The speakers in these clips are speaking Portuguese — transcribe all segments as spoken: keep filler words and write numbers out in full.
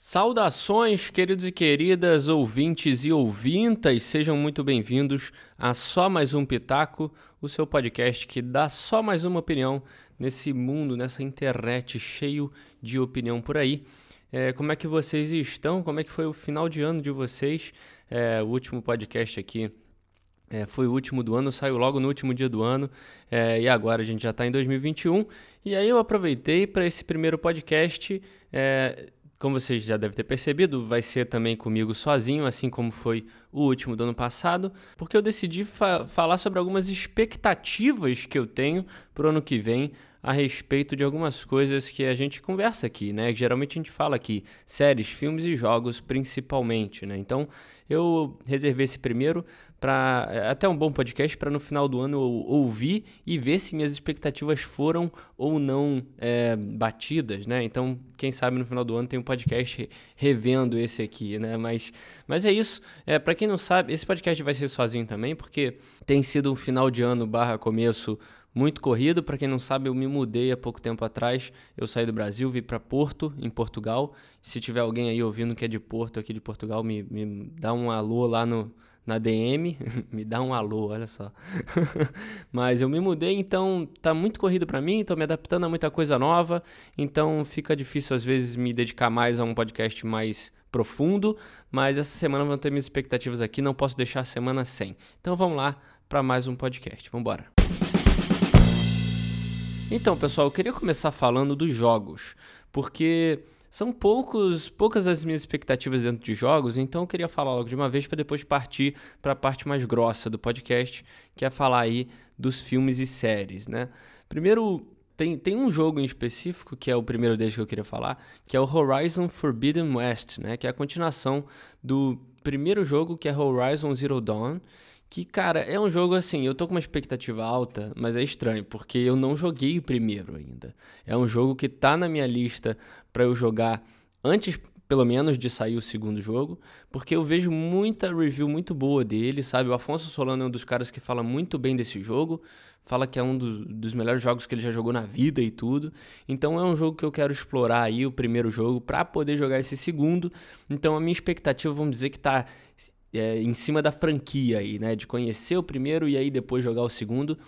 Saudações, queridos e queridas, ouvintes e ouvintas, sejam muito bem-vindos a Só Mais Um Pitaco, o seu podcast que dá só mais uma opinião nesse mundo, nessa internet cheio de opinião por aí. É, como é que vocês estão? Como é que foi o final de ano de vocês? É, o último podcast aqui é, foi o último do ano, saiu logo no último dia do ano, é, e agora a gente já está em dois mil e vinte e um, e aí eu aproveitei para esse primeiro podcast... É, Como vocês já devem ter percebido, vai ser também comigo sozinho, assim como foi o último do ano passado, porque eu decidi fa- falar sobre algumas expectativas que eu tenho para o ano que vem a respeito de algumas coisas que a gente conversa aqui, né? Geralmente a gente fala aqui séries, filmes e jogos principalmente, né? Então eu reservei esse primeiro para até um bom podcast para no final do ano eu ouvir e ver se minhas expectativas foram ou não é, batidas, né? Então, quem sabe no final do ano tem um podcast revendo esse aqui, né? Mas, mas é isso. É, para quem não sabe, esse podcast vai ser sozinho também, porque tem sido um final de ano barra começo muito corrido. Para quem não sabe, eu me mudei há pouco tempo atrás, eu saí do Brasil, vim para Porto, em Portugal. Se tiver alguém aí ouvindo que é de Porto, aqui de Portugal, me, me dá um alô lá no... na D M, me dá um alô, olha só. Mas eu me mudei, então tá muito corrido pra mim, tô me adaptando a muita coisa nova, então fica difícil às vezes me dedicar mais a um podcast mais profundo, mas essa semana vão ter minhas expectativas aqui, não posso deixar a semana sem. Então vamos lá pra mais um podcast, vambora. Então, pessoal, eu queria começar falando dos jogos, porque... São poucos, poucas as minhas expectativas dentro de jogos, então eu queria falar logo de uma vez para depois partir para a parte mais grossa do podcast, que é falar aí dos filmes e séries, né? Primeiro, tem, tem um jogo em específico, que é o primeiro deles que eu queria falar, que é o Horizon Forbidden West, né? Que é a continuação do primeiro jogo, que é Horizon Zero Dawn, que, cara, é um jogo assim, eu tô com uma expectativa alta, mas é estranho, porque eu não joguei o primeiro ainda. É um jogo que tá na minha lista pra eu jogar antes, pelo menos, de sair o segundo jogo, porque eu vejo muita review muito boa dele, sabe? O Afonso Solano é um dos caras que fala muito bem desse jogo, fala que é um do, dos melhores jogos que ele já jogou na vida e tudo. Então é um jogo que eu quero explorar aí, o primeiro jogo, pra poder jogar esse segundo. Então a minha expectativa, vamos dizer que tá... É, em cima da franquia aí, né, de conhecer o primeiro e aí depois jogar o segundo,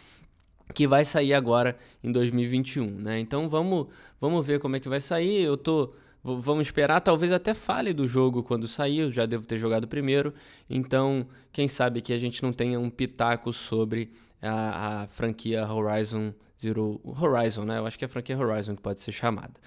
que vai sair agora em dois mil e vinte e um, né? Então vamos, vamos ver como é que vai sair. Eu tô, v- vamos esperar, talvez até fale do jogo quando sair, eu já devo ter jogado o primeiro, então quem sabe que a gente não tenha um pitaco sobre a, a franquia Horizon Zero, Horizon, né? Eu acho que é a franquia Horizon que pode ser chamada.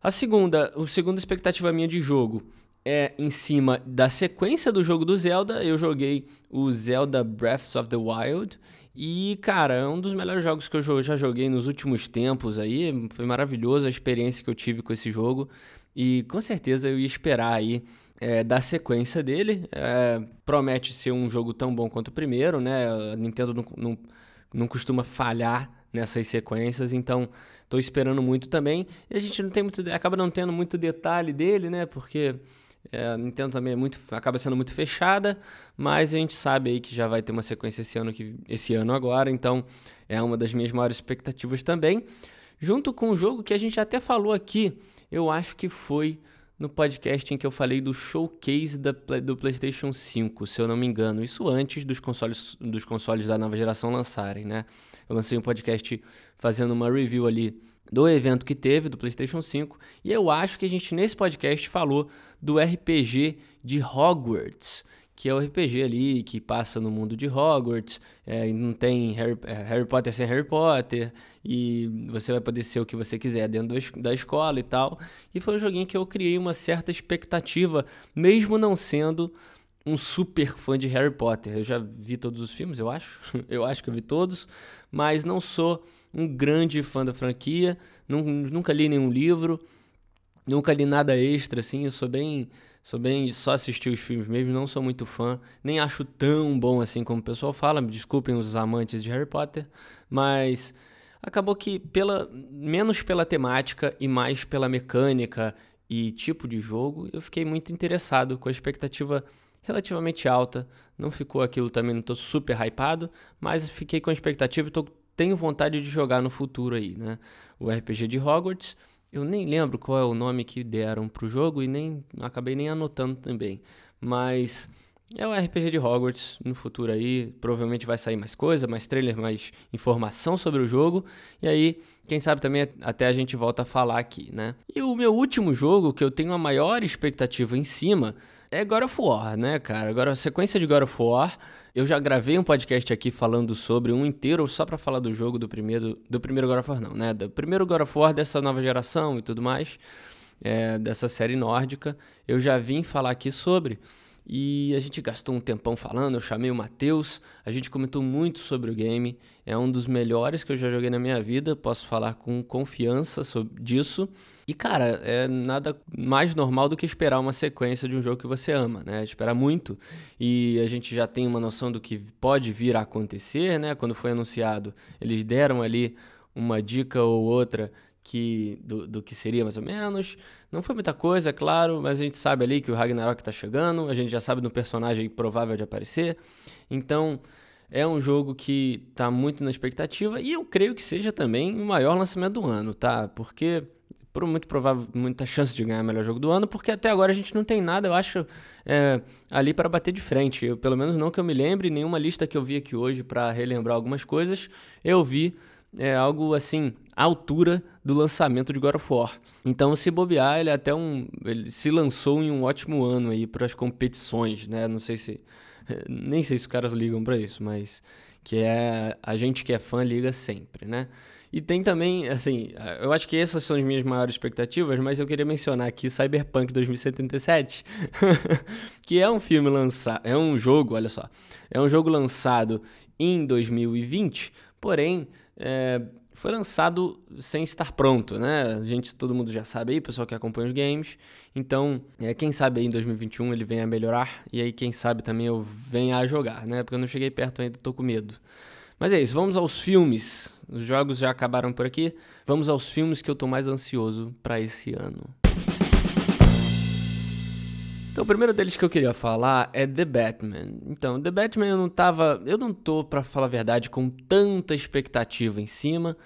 A segunda, a segunda expectativa minha de jogo é em cima da sequência do jogo do Zelda. Eu joguei o Zelda Breath of the Wild e, cara, é um dos melhores jogos que eu já joguei nos últimos tempos aí, foi maravilhoso a experiência que eu tive com esse jogo e com certeza eu ia esperar aí é, da sequência dele, é, promete ser um jogo tão bom quanto o primeiro, né? A Nintendo não, não, não costuma falhar nessas sequências, então tô esperando muito também, e a gente não tem muito, acaba não tendo muito detalhe dele, né, porque... É, a Nintendo também é muito, acaba sendo muito fechada, mas a gente sabe aí que já vai ter uma sequência esse ano, que, esse ano agora, então é uma das minhas maiores expectativas também. Junto com o jogo que a gente até falou aqui, eu acho que foi no podcast em que eu falei do showcase da, do PlayStation cinco, se eu não me engano, isso antes dos consoles, dos consoles da nova geração lançarem, né? Eu lancei um podcast fazendo uma review ali do evento que teve, do PlayStation cinco, e eu acho que a gente, nesse podcast, falou do R P G de Hogwarts, que é o R P G ali que passa no mundo de Hogwarts, é, e não tem Harry, Harry Potter sem Harry Potter, e você vai poder ser o que você quiser dentro do, da escola e tal, e foi um joguinho que eu criei uma certa expectativa, mesmo não sendo um super fã de Harry Potter. Eu já vi todos os filmes, eu acho, eu acho que eu vi todos, mas não sou... um grande fã da franquia, nunca li nenhum livro, nunca li nada extra, assim, eu sou bem, sou bem, só assisti os filmes mesmo, não sou muito fã, nem acho tão bom assim como o pessoal fala, me desculpem os amantes de Harry Potter, mas acabou que pela, menos pela temática e mais pela mecânica e tipo de jogo, eu fiquei muito interessado, com a expectativa relativamente alta, não ficou aquilo também, não tô super hypado, mas fiquei com a expectativa e tô tenho vontade de jogar no futuro aí, né? O R P G de Hogwarts Eu nem lembro qual é o nome que deram pro jogo e nem acabei nem anotando também. Mas é um R P G de Hogwarts no futuro aí. Provavelmente vai sair mais coisa, mais trailer, mais informação sobre o jogo. E aí, quem sabe também até a gente volta a falar aqui, né? E o meu último jogo, que eu tenho a maior expectativa em cima, é God of War, né, cara? Agora, a sequência de God of War... Eu já gravei um podcast aqui falando sobre um inteiro só pra falar do jogo do primeiro... Do primeiro God of War, não, né? Do primeiro God of War dessa nova geração e tudo mais. É, dessa série nórdica. Eu já vim falar aqui sobre... E a gente gastou um tempão falando, eu chamei o Matheus, a gente comentou muito sobre o game, é um dos melhores que eu já joguei na minha vida, posso falar com confiança sobre disso. E cara, é nada mais normal do que esperar uma sequência de um jogo que você ama, né? Esperar muito, e a gente já tem uma noção do que pode vir a acontecer, né? Quando foi anunciado, eles deram ali uma dica ou outra... Que, do, do que seria mais ou menos. Não foi muita coisa, claro, mas a gente sabe ali que o Ragnarok tá chegando, a gente já sabe do personagem provável de aparecer. Então é um jogo que tá muito na expectativa e eu creio que seja também o maior lançamento do ano, tá? Porque por muito provável, muita chance de ganhar o melhor jogo do ano, porque até agora a gente não tem nada, eu acho, é, ali para bater de frente. Eu, pelo menos não que eu me lembre, nenhuma lista que eu vi aqui hoje para relembrar algumas coisas, eu vi é, algo assim... a altura do lançamento de God of War. Então, se bobear, ele até um, ele se lançou em um ótimo ano aí para as competições, né? Não sei se nem sei se os caras ligam para isso, mas que é a gente que é fã liga sempre, né? E tem também, assim, eu acho que essas são as minhas maiores expectativas, mas eu queria mencionar aqui Cyberpunk dois mil e setenta e sete, que é um filme lançado, é um jogo, olha só, é um jogo lançado em dois mil e vinte, porém, é, foi lançado sem estar pronto, né? A gente, todo mundo já sabe aí, o pessoal que acompanha os games. Então, é, quem sabe aí em dois mil e vinte e um ele venha a melhorar. E aí, quem sabe também eu venha a jogar, né? Porque eu não cheguei perto ainda, tô com medo. Mas é isso, vamos aos filmes. Os jogos já acabaram por aqui. Vamos aos filmes que eu tô mais ansioso pra esse ano. Então, o primeiro deles que eu queria falar é The Batman. Então, The Batman eu não tava... Eu não tô, pra falar a verdade, com tanta expectativa em cima.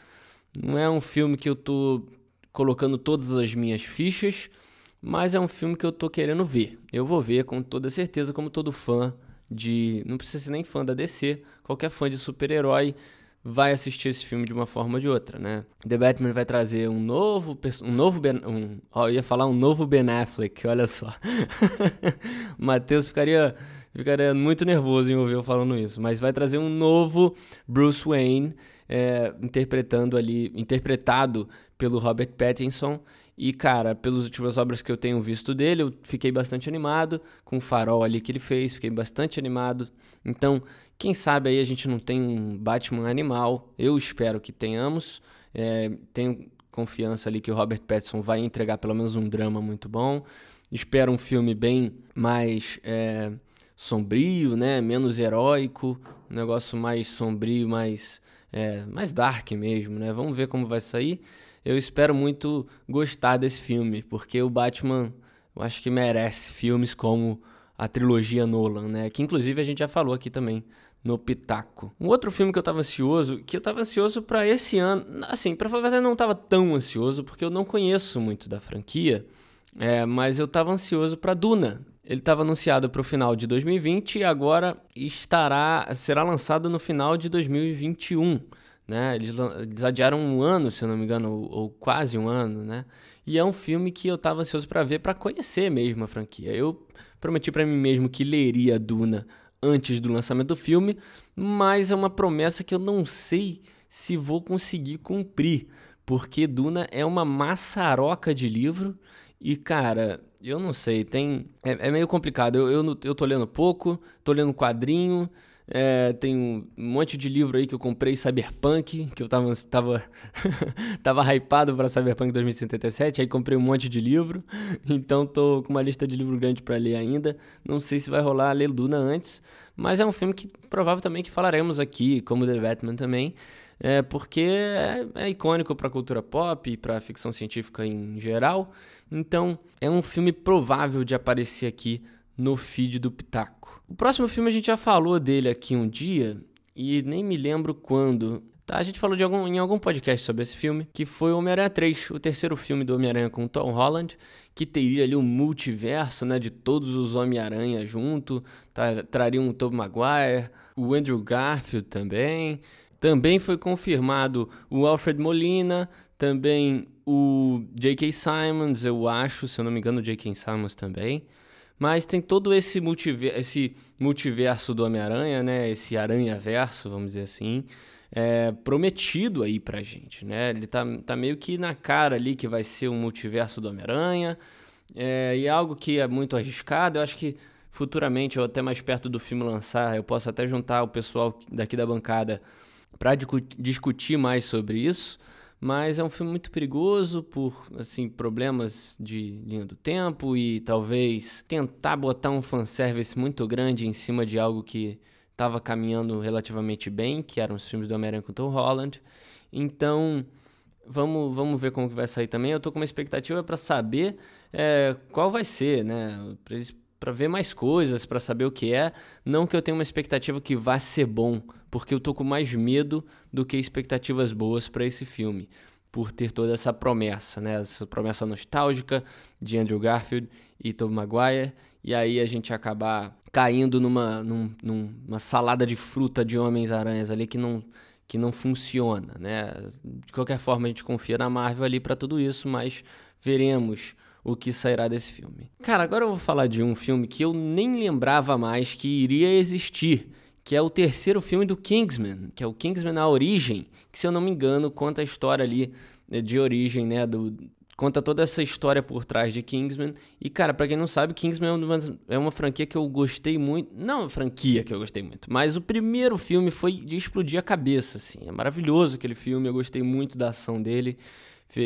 Não é um filme que eu tô colocando todas as minhas fichas, mas é um filme que eu tô querendo ver. Eu vou ver com toda certeza, como todo fã de... Não precisa ser nem fã da D C. Qualquer fã de super-herói vai assistir esse filme de uma forma ou de outra, né? The Batman vai trazer um novo... Um novo ben, um, ó, eu ia falar um novo Ben Affleck, olha só. O Matheus ficaria, ficaria muito nervoso em ouvir eu falando isso. Mas vai trazer um novo Bruce Wayne, é, interpretando ali, interpretado pelo Robert Pattinson. E, cara, pelas últimas obras que eu tenho visto dele, eu fiquei bastante animado com o Farol ali que ele fez, fiquei bastante animado. Então, quem sabe aí a gente não tem um Batman animal, eu espero que tenhamos. É, tenho confiança ali que o Robert Pattinson vai entregar pelo menos um drama muito bom. Espero um filme bem mais é, sombrio, né? Menos heróico, um negócio mais sombrio, mais, é, mais dark mesmo, né? Vamos ver como vai sair. Eu espero muito gostar desse filme, porque o Batman, eu acho que merece filmes como a trilogia Nolan, né? Que inclusive a gente já falou aqui também no Pitaco. Um outro filme que eu tava ansioso, que eu tava ansioso pra esse ano, assim, pra falar a verdade eu não tava tão ansioso, porque eu não conheço muito da franquia, é, mas eu tava ansioso pra Duna. Ele estava anunciado para o final de dois mil e vinte e agora estará, será lançado no final de dois mil e vinte e um. Né? Eles, eles adiaram um ano, se eu não me engano, ou, ou quase um ano, né? E é um filme que eu estava ansioso para ver, para conhecer mesmo a franquia. Eu prometi para mim mesmo que leria Duna antes do lançamento do filme, mas é uma promessa que eu não sei se vou conseguir cumprir, porque Duna é uma maçaroca de livro e, cara, eu não sei, tem é, é meio complicado. Eu, eu, eu tô lendo pouco, tô lendo quadrinho... É, tem um monte de livro aí que eu comprei, Cyberpunk, que eu tava, tava, tava hypado pra Cyberpunk dois mil e setenta e sete, aí comprei um monte de livro, então tô com uma lista de livro grande pra ler ainda, não sei se vai rolar ler Duna antes, mas é um filme que provável também que falaremos aqui, como The Batman também, é, porque é, é icônico pra cultura pop e pra ficção científica em geral, então é um filme provável de aparecer aqui no feed do Pitaco. O próximo filme a gente já falou dele aqui um dia, e nem me lembro quando. Tá, a gente falou de algum, em algum podcast sobre esse filme, que foi o Homem-Aranha três, o terceiro filme do Homem-Aranha com Tom Holland, que teria ali um multiverso, né, de todos os Homem-Aranha junto, tá, traria um Tobey Maguire, o Andrew Garfield também. Também foi confirmado o Alfred Molina, também o J K. Simmons, eu acho, se eu não me engano, o J K. Simmons também. Mas tem todo esse, multiver- esse multiverso do Homem-Aranha, né, esse aranha-verso, vamos dizer assim, É, prometido aí pra gente, né? Ele tá, tá meio que na cara ali que vai ser um multiverso do Homem-Aranha, é, e algo que é muito arriscado. Eu acho que futuramente, ou até mais perto do filme lançar, eu posso até juntar o pessoal daqui da bancada pra dicu- discutir mais sobre isso, mas é um filme muito perigoso por, assim, problemas de linha do tempo e talvez tentar botar um fanservice muito grande em cima de algo que estava caminhando relativamente bem, que eram os filmes do Homem-Aranha com Tom Holland. Então, vamos, vamos ver como que vai sair também. Eu estou com uma expectativa para saber é, qual vai ser, né? Para ver mais coisas, para saber o que é. Não que eu tenha uma expectativa que vá ser bom, porque eu estou com mais medo do que expectativas boas para esse filme, por ter toda essa promessa, né? Essa promessa nostálgica de Andrew Garfield e Tobey Maguire. E aí a gente acabar caindo numa, num, numa salada de fruta de Homens-Aranhas ali que não, que não funciona, né? De qualquer forma, a gente confia na Marvel ali para tudo isso, mas veremos o que sairá desse filme. Cara, agora eu vou falar de um filme que eu nem lembrava mais que iria existir, que é o terceiro filme do Kingsman, que é o Kingsman: A Origem, que, se eu não me engano, conta a história ali de origem, né, do... Conta toda essa história por trás de Kingsman. E, cara, pra quem não sabe, Kingsman é uma, é uma franquia que eu gostei muito. Não é uma franquia que eu gostei muito, mas o primeiro filme foi de explodir a cabeça, assim. É maravilhoso aquele filme, eu gostei muito da ação dele.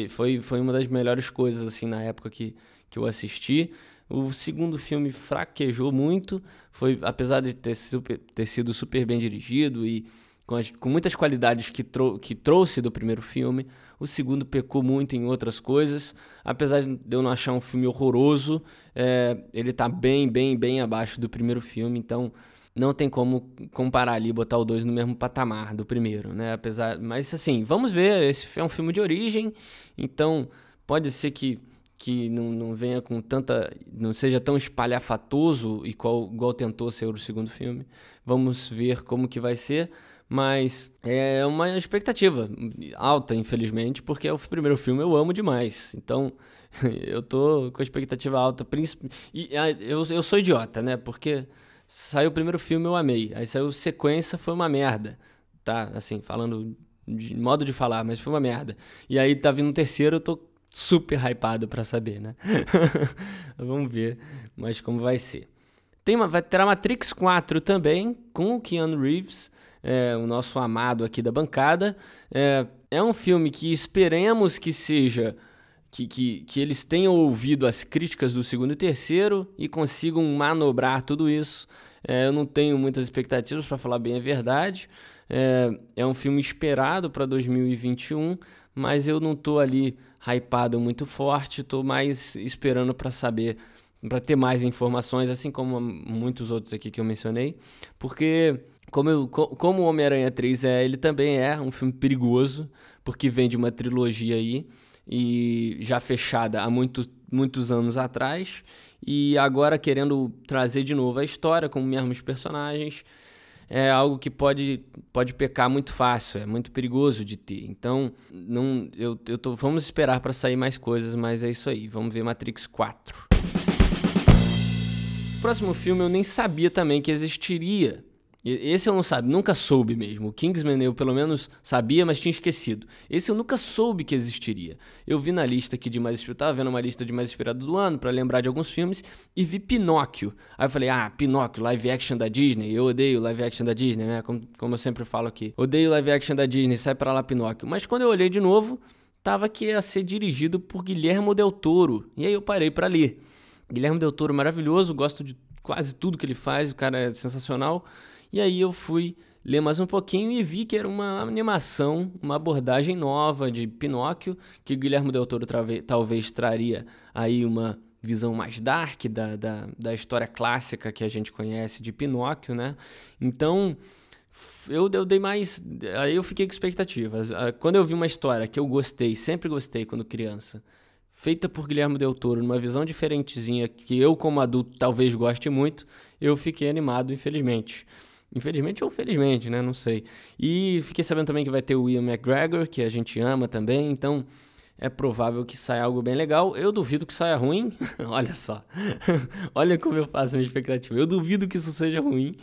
Foi, foi uma das melhores coisas, assim, na época que, que eu assisti. O segundo filme fraquejou muito. Foi, apesar de ter, super, ter sido super bem dirigido e Com, as, com muitas qualidades que, trou- que trouxe do primeiro filme, o segundo pecou muito em outras coisas. Apesar de eu não achar um filme horroroso, é, ele tá bem, bem, bem abaixo do primeiro filme, então não tem como comparar ali, botar o dois no mesmo patamar do primeiro, né? Apesar, mas assim, vamos ver, esse é um filme de origem, então pode ser que que não, não venha com tanta... não seja tão espalhafatoso igual, igual tentou ser o segundo filme. Vamos ver como que vai ser, mas é uma expectativa alta, infelizmente, porque o primeiro filme eu amo demais, então eu tô com a expectativa alta, princip... e eu, eu sou idiota, né, porque saiu o primeiro filme, eu amei, aí saiu sequência, foi uma merda, tá, assim, falando de modo de falar, mas foi uma merda, e aí tá vindo o terceiro, eu tô super hypado pra saber, né? Vamos ver, mas como vai ser. Tem uma, vai ter a Matrix quatro também, com o Keanu Reeves, é, o nosso amado aqui da bancada. É, é um filme que esperemos que seja... Que, que, que eles tenham ouvido as críticas do segundo e terceiro e consigam manobrar tudo isso. É, eu não tenho muitas expectativas, pra falar bem a verdade. É, é um filme esperado pra dois mil e vinte e um, mas eu não tô ali hypado muito forte, tô mais esperando pra saber, pra ter mais informações, assim como muitos outros aqui que eu mencionei, porque... Como, eu, como o Homem-Aranha três é, ele também é um filme perigoso, porque vem de uma trilogia aí, e já fechada há muitos, muitos anos atrás, e agora querendo trazer de novo a história com os mesmos personagens, é algo que pode, pode pecar muito fácil, é muito perigoso de ter. Então, não, eu, eu tô, vamos esperar para sair mais coisas, mas é isso aí, vamos ver Matrix quatro. O próximo filme eu nem sabia também que existiria. Esse eu não sabia, nunca soube mesmo. O Kingsman eu pelo menos sabia, mas tinha esquecido. Esse eu nunca soube que existiria. Eu vi na lista aqui de mais esperado, tava vendo uma lista de mais esperado do ano pra lembrar de alguns filmes e vi Pinóquio. Aí eu falei, ah, Pinóquio, live action da Disney. Eu odeio live action da Disney, né? Como, como eu sempre falo aqui. Odeio live action da Disney, sai pra lá Pinóquio. Mas quando eu olhei de novo, tava que ia ser dirigido por Guilherme Del Toro. E aí eu parei pra ler. Guilherme Del Toro, maravilhoso, gosto de quase tudo que ele faz, o cara é sensacional. E aí eu fui ler mais um pouquinho e vi que era uma animação, uma abordagem nova de Pinóquio, que Guilherme Del Toro trave, talvez traria aí uma visão mais dark da, da, da história clássica que a gente conhece de Pinóquio, né? Então eu, eu dei mais... Aí eu fiquei com expectativas. Quando eu vi uma história que eu gostei, sempre gostei quando criança, feita por Guilherme Del Toro, numa visão diferentezinha que eu como adulto talvez goste muito, eu fiquei animado, infelizmente. Infelizmente ou felizmente, né? Não sei. E fiquei sabendo também que vai ter o Ian McGregor, que a gente ama também, então... é provável que saia algo bem legal. Eu duvido que saia ruim. Olha só. Olha como eu faço a minha expectativa. Eu duvido que isso seja ruim.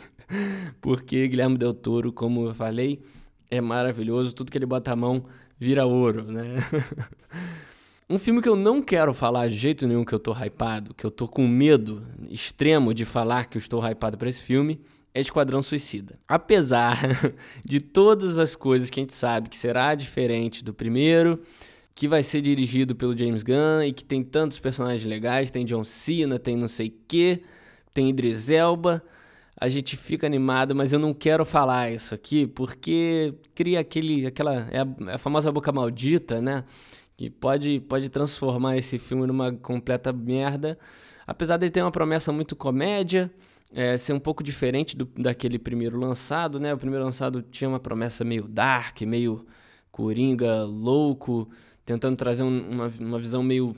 Porque Guilherme Del Toro, como eu falei, é maravilhoso. Tudo que ele bota a mão vira ouro, né? Um filme que eu não quero falar de jeito nenhum que eu tô hypado, que eu tô com medo extremo de falar que eu estou hypado pra esse filme, é Esquadrão Suicida. Apesar de todas as coisas que a gente sabe que será diferente do primeiro... que vai ser dirigido pelo James Gunn e que tem tantos personagens legais, tem John Cena, tem não sei o que, tem Idris Elba, a gente fica animado, mas eu não quero falar isso aqui porque cria aquele, aquela, é a, a famosa boca maldita, né, que pode, pode transformar esse filme numa completa merda, apesar dele ter uma promessa muito comédia, é, ser um pouco diferente do, daquele primeiro lançado, né, o primeiro lançado tinha uma promessa meio dark, meio coringa louco, tentando trazer um, uma, uma visão meio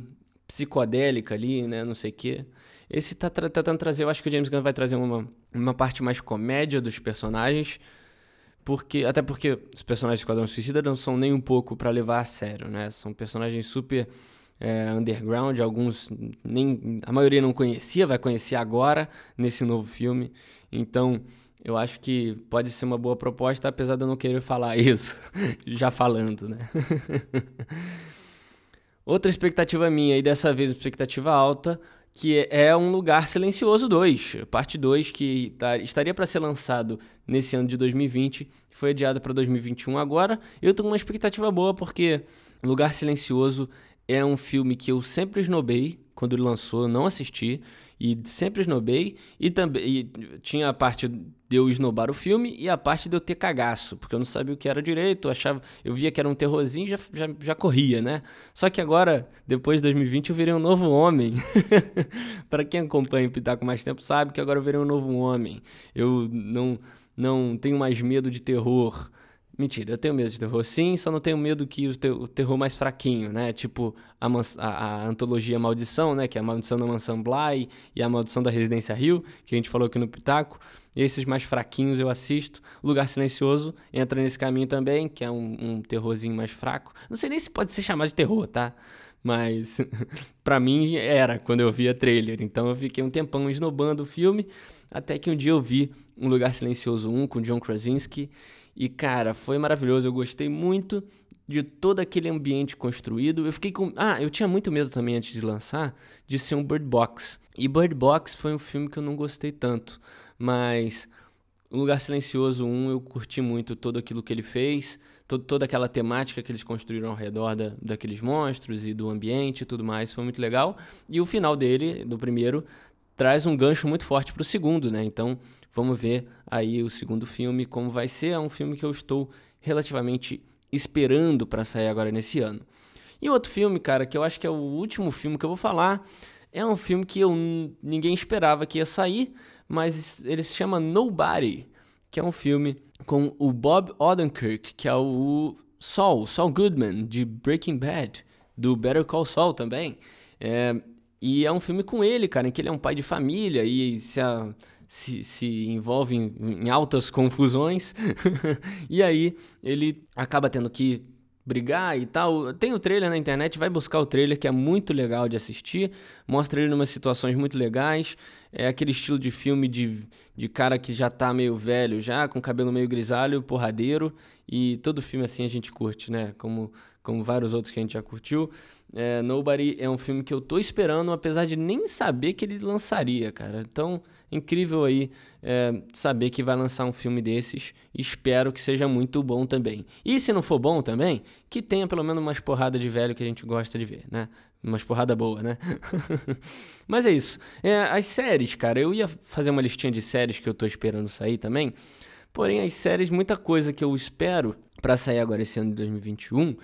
psicodélica ali, né, não sei o quê. Esse tá tra- tentando trazer, eu acho que o James Gunn vai trazer uma, uma parte mais comédia dos personagens, porque, até porque os personagens do Esquadrão Suicida não são nem um pouco pra levar a sério, né, são personagens super é, underground, alguns, nem, a maioria não conhecia, vai conhecer agora, nesse novo filme, então... eu acho que pode ser uma boa proposta, apesar de eu não querer falar isso, já falando, né? Outra expectativa minha, e dessa vez expectativa alta, que é Um Lugar Silencioso dois, parte dois, que estaria para ser lançado nesse ano de dois mil e vinte, foi adiado para dois mil e vinte e um agora. Eu tô com uma expectativa boa, porque Lugar Silencioso é um filme que eu sempre esnobei, quando ele lançou, eu não assisti, e sempre esnobei, e também e tinha a parte de eu esnobar o filme e a parte de eu ter cagaço, porque eu não sabia o que era direito, eu, achava, eu via que era um terrorzinho e já, já, já corria, né? Só que agora, depois de dois mil e vinte, eu virei um novo homem. Para quem acompanha o Pitaco mais tempo sabe que agora eu virei um novo homem. Eu não, não tenho mais medo de terror. Mentira, eu tenho medo de terror sim, só não tenho medo que o, ter- o terror mais fraquinho, né? Tipo a, man- a, a antologia Maldição, né? Que é a Maldição da Mansão Bly e a Maldição da Residência Hill, que a gente falou aqui no Pitaco. Esses mais fraquinhos eu assisto. O Lugar Silencioso entra nesse caminho também, que é um, um terrorzinho mais fraco. Não sei nem se pode ser chamado de terror, tá? Mas pra mim era quando eu via trailer. Então eu fiquei um tempão esnobando o filme, até que um dia eu vi Um Lugar Silencioso um com John Krasinski. E, cara, foi maravilhoso. Eu gostei muito de todo aquele ambiente construído. Eu fiquei com... Ah, eu tinha muito medo também, antes de lançar, de ser um Bird Box. E Bird Box foi um filme que eu não gostei tanto. Mas O Lugar Silencioso um, eu curti muito todo aquilo que ele fez. Todo, toda aquela temática que eles construíram ao redor da, daqueles monstros e do ambiente e tudo mais. Foi muito legal. E o final dele, do primeiro, traz um gancho muito forte pro segundo, né? Então... vamos ver aí o segundo filme, como vai ser. É um filme que eu estou relativamente esperando para sair agora nesse ano. E outro filme, cara, que eu acho que é o último filme que eu vou falar, é um filme que eu, ninguém esperava que ia sair, mas ele se chama Nobody, que é um filme com o Bob Odenkirk, que é o Saul, Saul Goodman, de Breaking Bad, do Better Call Saul também. É, e é um filme com ele, cara, em que ele é um pai de família e se a... Se, se envolve em, em altas confusões e aí ele acaba tendo que brigar e tal. Tem o trailer na internet, vai buscar o trailer, que é muito legal de assistir, mostra ele em umas situações muito legais. É aquele estilo de filme de, de cara que já tá meio velho já, com cabelo meio grisalho, porradeiro, e todo filme assim a gente curte, né, como, como vários outros que a gente já curtiu. É, Nobody é um filme que eu tô esperando, apesar de nem saber que ele lançaria, cara. Então, incrível aí é, saber que vai lançar um filme desses. Espero que seja muito bom também. E se não for bom também, que tenha pelo menos umas porradas de velho que a gente gosta de ver, né? Umas porradas boas, né? Mas é isso. É, as séries, cara, eu ia fazer uma listinha de séries que eu tô esperando sair também. Porém, as séries, muita coisa que eu espero pra sair agora esse ano de dois mil e vinte e um...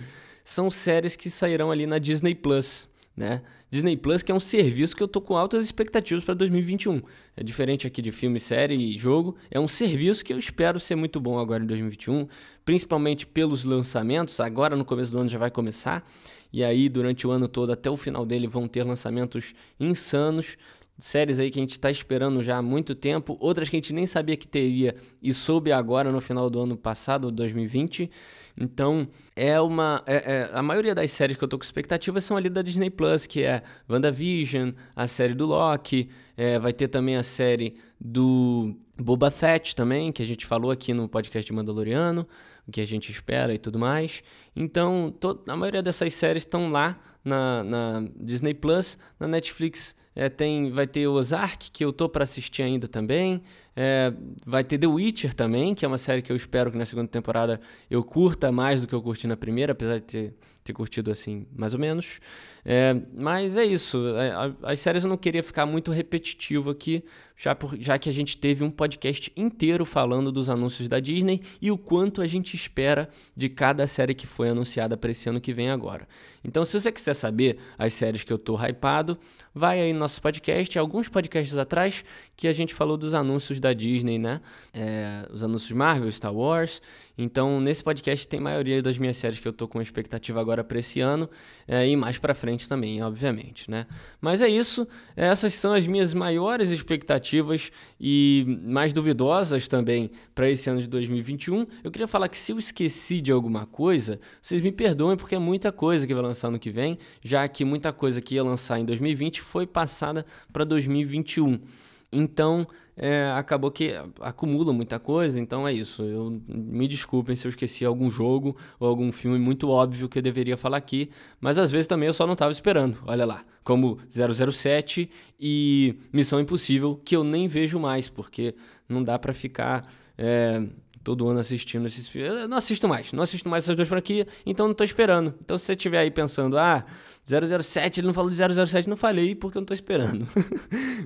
são séries que sairão ali na Disney Plus. né? Disney Plus, que é um serviço que eu tô com altas expectativas para dois mil e vinte e um. É diferente aqui de filme, série e jogo. É um serviço que eu espero ser muito bom agora em dois mil e vinte e um, principalmente pelos lançamentos. Agora no começo do ano já vai começar. E aí durante o ano todo, até o final dele, vão ter lançamentos insanos. Séries aí que a gente tá esperando já há muito tempo, outras que a gente nem sabia que teria e soube agora no final do ano passado, dois mil e vinte. Então, é uma é, é, a maioria das séries que eu tô com expectativa são ali da Disney Plus, que é WandaVision, a série do Loki, é, vai ter também a série do Boba Fett também, que a gente falou aqui no podcast de Mandaloriano, o que a gente espera e tudo mais. Então, to- a maioria dessas séries estão lá na, na Disney Plus, na Netflix. É, tem, vai ter Ozark, que eu tô pra assistir ainda também. É, vai ter The Witcher também, que é uma série que eu espero que na segunda temporada eu curta mais do que eu curti na primeira, apesar de ter, ter curtido assim, mais ou menos. É, mas é isso. As séries eu não queria ficar muito repetitivo aqui, já, por, já que a gente teve um podcast inteiro falando dos anúncios da Disney e o quanto a gente espera de cada série que foi anunciada para esse ano que vem agora. Então, se você quiser saber as séries que eu tô hypado, vai aí no nosso podcast, alguns podcasts atrás, que a gente falou dos anúncios da Disney, né? É, os anúncios Marvel, Star Wars. Então, nesse podcast tem a maioria das minhas séries que eu tô com expectativa agora para esse ano, é, e mais para frente também, obviamente, né? Mas é isso. Essas são as minhas maiores expectativas e mais duvidosas também para esse ano de dois mil e vinte e um. Eu queria falar que se eu esqueci de alguma coisa, vocês me perdoem, porque é muita coisa que vai lançar no que vem, já que muita coisa que ia lançar em dois mil e vinte foi passada para dois mil e vinte e um. Então, é, acabou que acumula muita coisa, então é isso. Eu, me desculpem se eu esqueci algum jogo ou algum filme muito óbvio que eu deveria falar aqui, mas às vezes também eu só não estava esperando, olha lá, como zero zero sete e Missão Impossível, que eu nem vejo mais, porque não dá para ficar... É, todo ano assistindo esses filmes. Eu não assisto mais, não assisto mais essas duas franquias, então não tô esperando. Então, se você estiver aí pensando, ah, zero zero sete, ele não falou de zero zero sete, não falei, porque eu não tô esperando.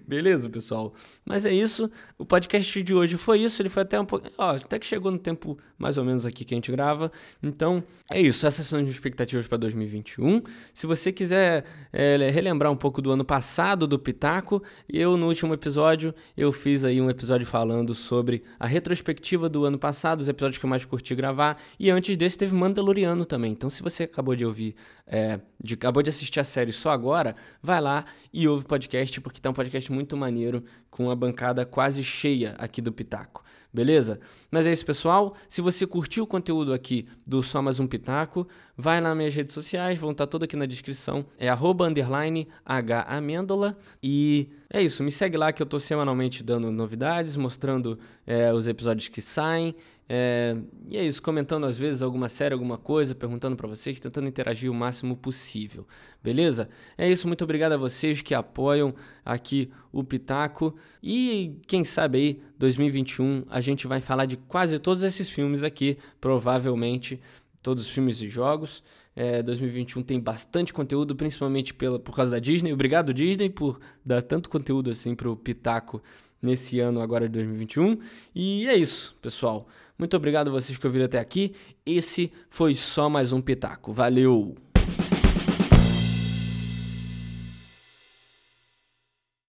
Beleza, pessoal? Mas é isso, o podcast de hoje foi isso, ele foi até um pouco... Ó, até que chegou no tempo mais ou menos aqui que a gente grava. Então, é isso, essas são as minhas expectativas para dois mil e vinte e um. Se você quiser é, relembrar um pouco do ano passado do Pitaco, eu, no último episódio, eu fiz aí um episódio falando sobre a retrospectiva do ano passado, passado, os episódios que eu mais curti gravar, e antes desse teve Mandaloriano também. Então, se você acabou de ouvir, é, de, acabou de assistir a série só agora, vai lá e ouve o podcast, porque tá um podcast muito maneiro, com a bancada quase cheia aqui do Pitaco. Beleza? Mas é isso, pessoal. Se você curtiu o conteúdo aqui do Só Mais Um Pitaco, vai lá nas minhas redes sociais, vão estar todas aqui na descrição. É arroba, underline, hamêndola. E é isso, me segue lá que eu tô semanalmente dando novidades, mostrando é, os episódios que saem. É, e é isso, comentando às vezes alguma série, alguma coisa, perguntando pra vocês, tentando interagir o máximo possível, beleza? É isso, muito obrigado a vocês que apoiam aqui o Pitaco, e quem sabe aí, dois mil e vinte e um, a gente vai falar de quase todos esses filmes aqui, provavelmente, todos os filmes e jogos. É, dois mil e vinte e um tem bastante conteúdo, principalmente pela, por causa da Disney. Obrigado, Disney, por dar tanto conteúdo assim pro Pitaco nesse ano agora de dois mil e vinte e um. E é isso, pessoal. Muito obrigado a vocês que ouviram até aqui. Esse foi Só Mais Um Pitaco. Valeu!